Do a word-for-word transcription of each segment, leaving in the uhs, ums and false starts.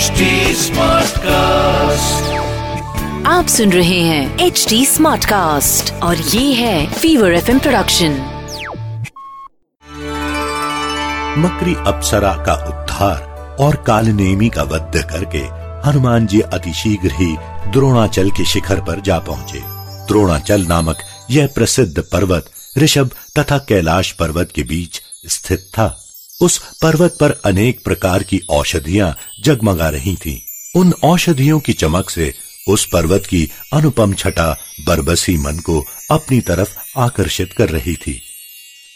H D Smartcast, आप सुन रहे हैं एच डी स्मार्टकास्ट और ये है फीवर एफएम प्रोडक्शन। मकरी अप्सरा का उद्धार और कालनेमी का वध करके हनुमान जी अतिशीघ्र ही द्रोणाचल के शिखर पर जा पहुंचे। द्रोणाचल नामक यह प्रसिद्ध पर्वत ऋषभ तथा कैलाश पर्वत के बीच स्थित था। उस पर्वत पर अनेक प्रकार की औषधियां जगमगा रही थीं। उन औषधियों की चमक से उस पर्वत की अनुपम छटा बरबसी मन को अपनी तरफ आकर्षित कर रही थी।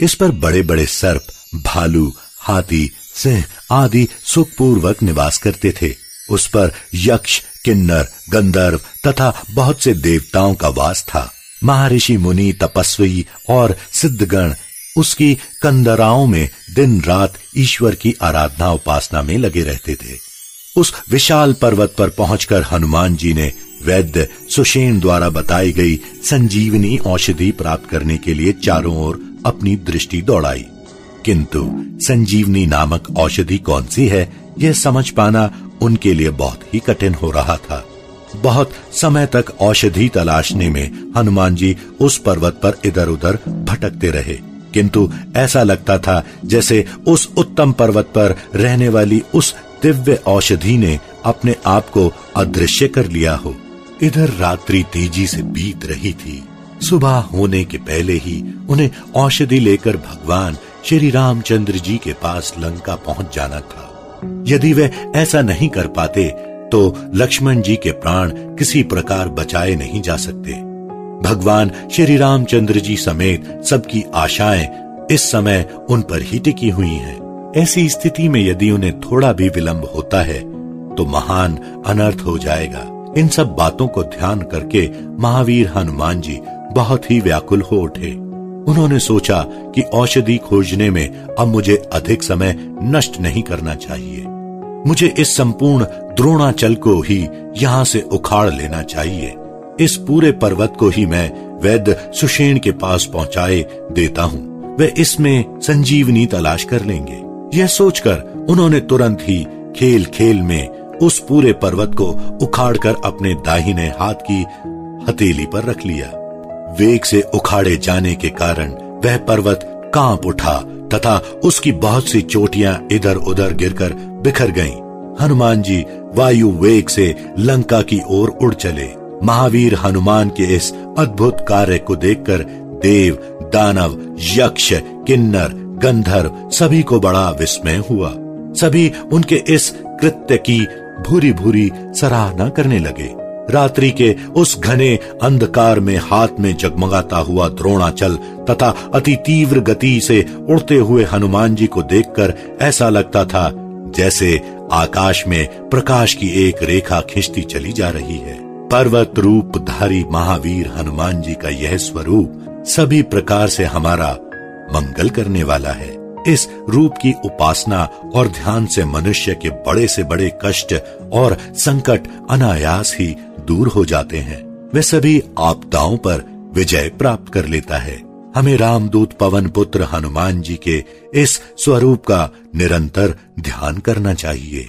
इस पर बड़े बड़े सर्प, भालू, हाथी, सिंह आदि सुखपूर्वक निवास करते थे। उस पर यक्ष, किन्नर, गंधर्व तथा बहुत से देवताओं का वास था। महर्षि, मुनि, तपस्वी और सिद्धगण उसकी कंदराओं में दिन रात ईश्वर की आराधना उपासना में लगे रहते थे। उस विशाल पर्वत पर पहुंचकर हनुमान जी ने वैद्य सुषेण द्वारा बताई गई संजीवनी औषधि प्राप्त करने के लिए चारों ओर अपनी दृष्टि दौड़ाई, किंतु संजीवनी नामक औषधि कौन सी है यह समझ पाना उनके लिए बहुत ही कठिन हो रहा था। बहुत समय तक औषधि तलाशने में हनुमान जी उस पर्वत पर इधर उधर भटकते रहे, किंतु ऐसा लगता था जैसे उस उत्तम पर्वत पर रहने वाली उस दिव्य औषधि ने अपने आप को अदृश्य कर लिया हो। इधर रात्रि तेजी से बीत रही थी। सुबह होने के पहले ही उन्हें औषधि लेकर भगवान श्री रामचंद्र जी के पास लंका पहुंच जाना था। यदि वे ऐसा नहीं कर पाते तो लक्ष्मण जी के प्राण किसी प्रकार बचाए नहीं जा सकते। भगवान श्री रामचंद्र जी समेत सबकी आशाएं इस समय उन पर ही टिकी हुई हैं। ऐसी स्थिति में यदि उन्हें थोड़ा भी विलंब होता है तो महान अनर्थ हो जाएगा। इन सब बातों को ध्यान करके महावीर हनुमान जी बहुत ही व्याकुल हो उठे। उन्होंने सोचा कि औषधि खोजने में अब मुझे अधिक समय नष्ट नहीं करना चाहिए। मुझे इस संपूर्ण द्रोणाचल को ही यहाँ से उखाड़ लेना चाहिए। इस पूरे पर्वत को ही मैं वैद्य सुषेण के पास पहुंचाए देता हूँ, वे इसमें संजीवनी तलाश कर लेंगे। यह सोचकर उन्होंने तुरंत ही खेल खेल में उस पूरे पर्वत को उखाड़कर अपने दाहिने हाथ की हथेली पर रख लिया। वेग से उखाड़े जाने के कारण वह पर्वत कांप उठा तथा उसकी बहुत सी चोटियां इधर उधर गिरकर बिखर गईं। हनुमान जी वायु वेग से लंका की ओर उड़ चले। महावीर हनुमान के इस अद्भुत कार्य को देखकर देव, दानव, यक्ष, किन्नर, गंधर्व सभी को बड़ा विस्मय हुआ। सभी उनके इस कृत्य की भूरी भूरी सराहना करने लगे। रात्रि के उस घने अंधकार में हाथ में जगमगाता हुआ द्रोणाचल तथा अति तीव्र गति से उड़ते हुए हनुमान जी को देखकर ऐसा लगता था जैसे आकाश में प्रकाश की एक रेखा खिंचती चली जा रही है। पर्वत रूपधारी महावीर हनुमान जी का यह स्वरूप सभी प्रकार से हमारा मंगल करने वाला है। इस रूप की उपासना और ध्यान से मनुष्य के बड़े से बड़े कष्ट और संकट अनायास ही दूर हो जाते हैं। वे सभी आपदाओं पर विजय प्राप्त कर लेता है। हमें रामदूत पवन पुत्र हनुमान जी के इस स्वरूप का निरंतर ध्यान करना चाहिए।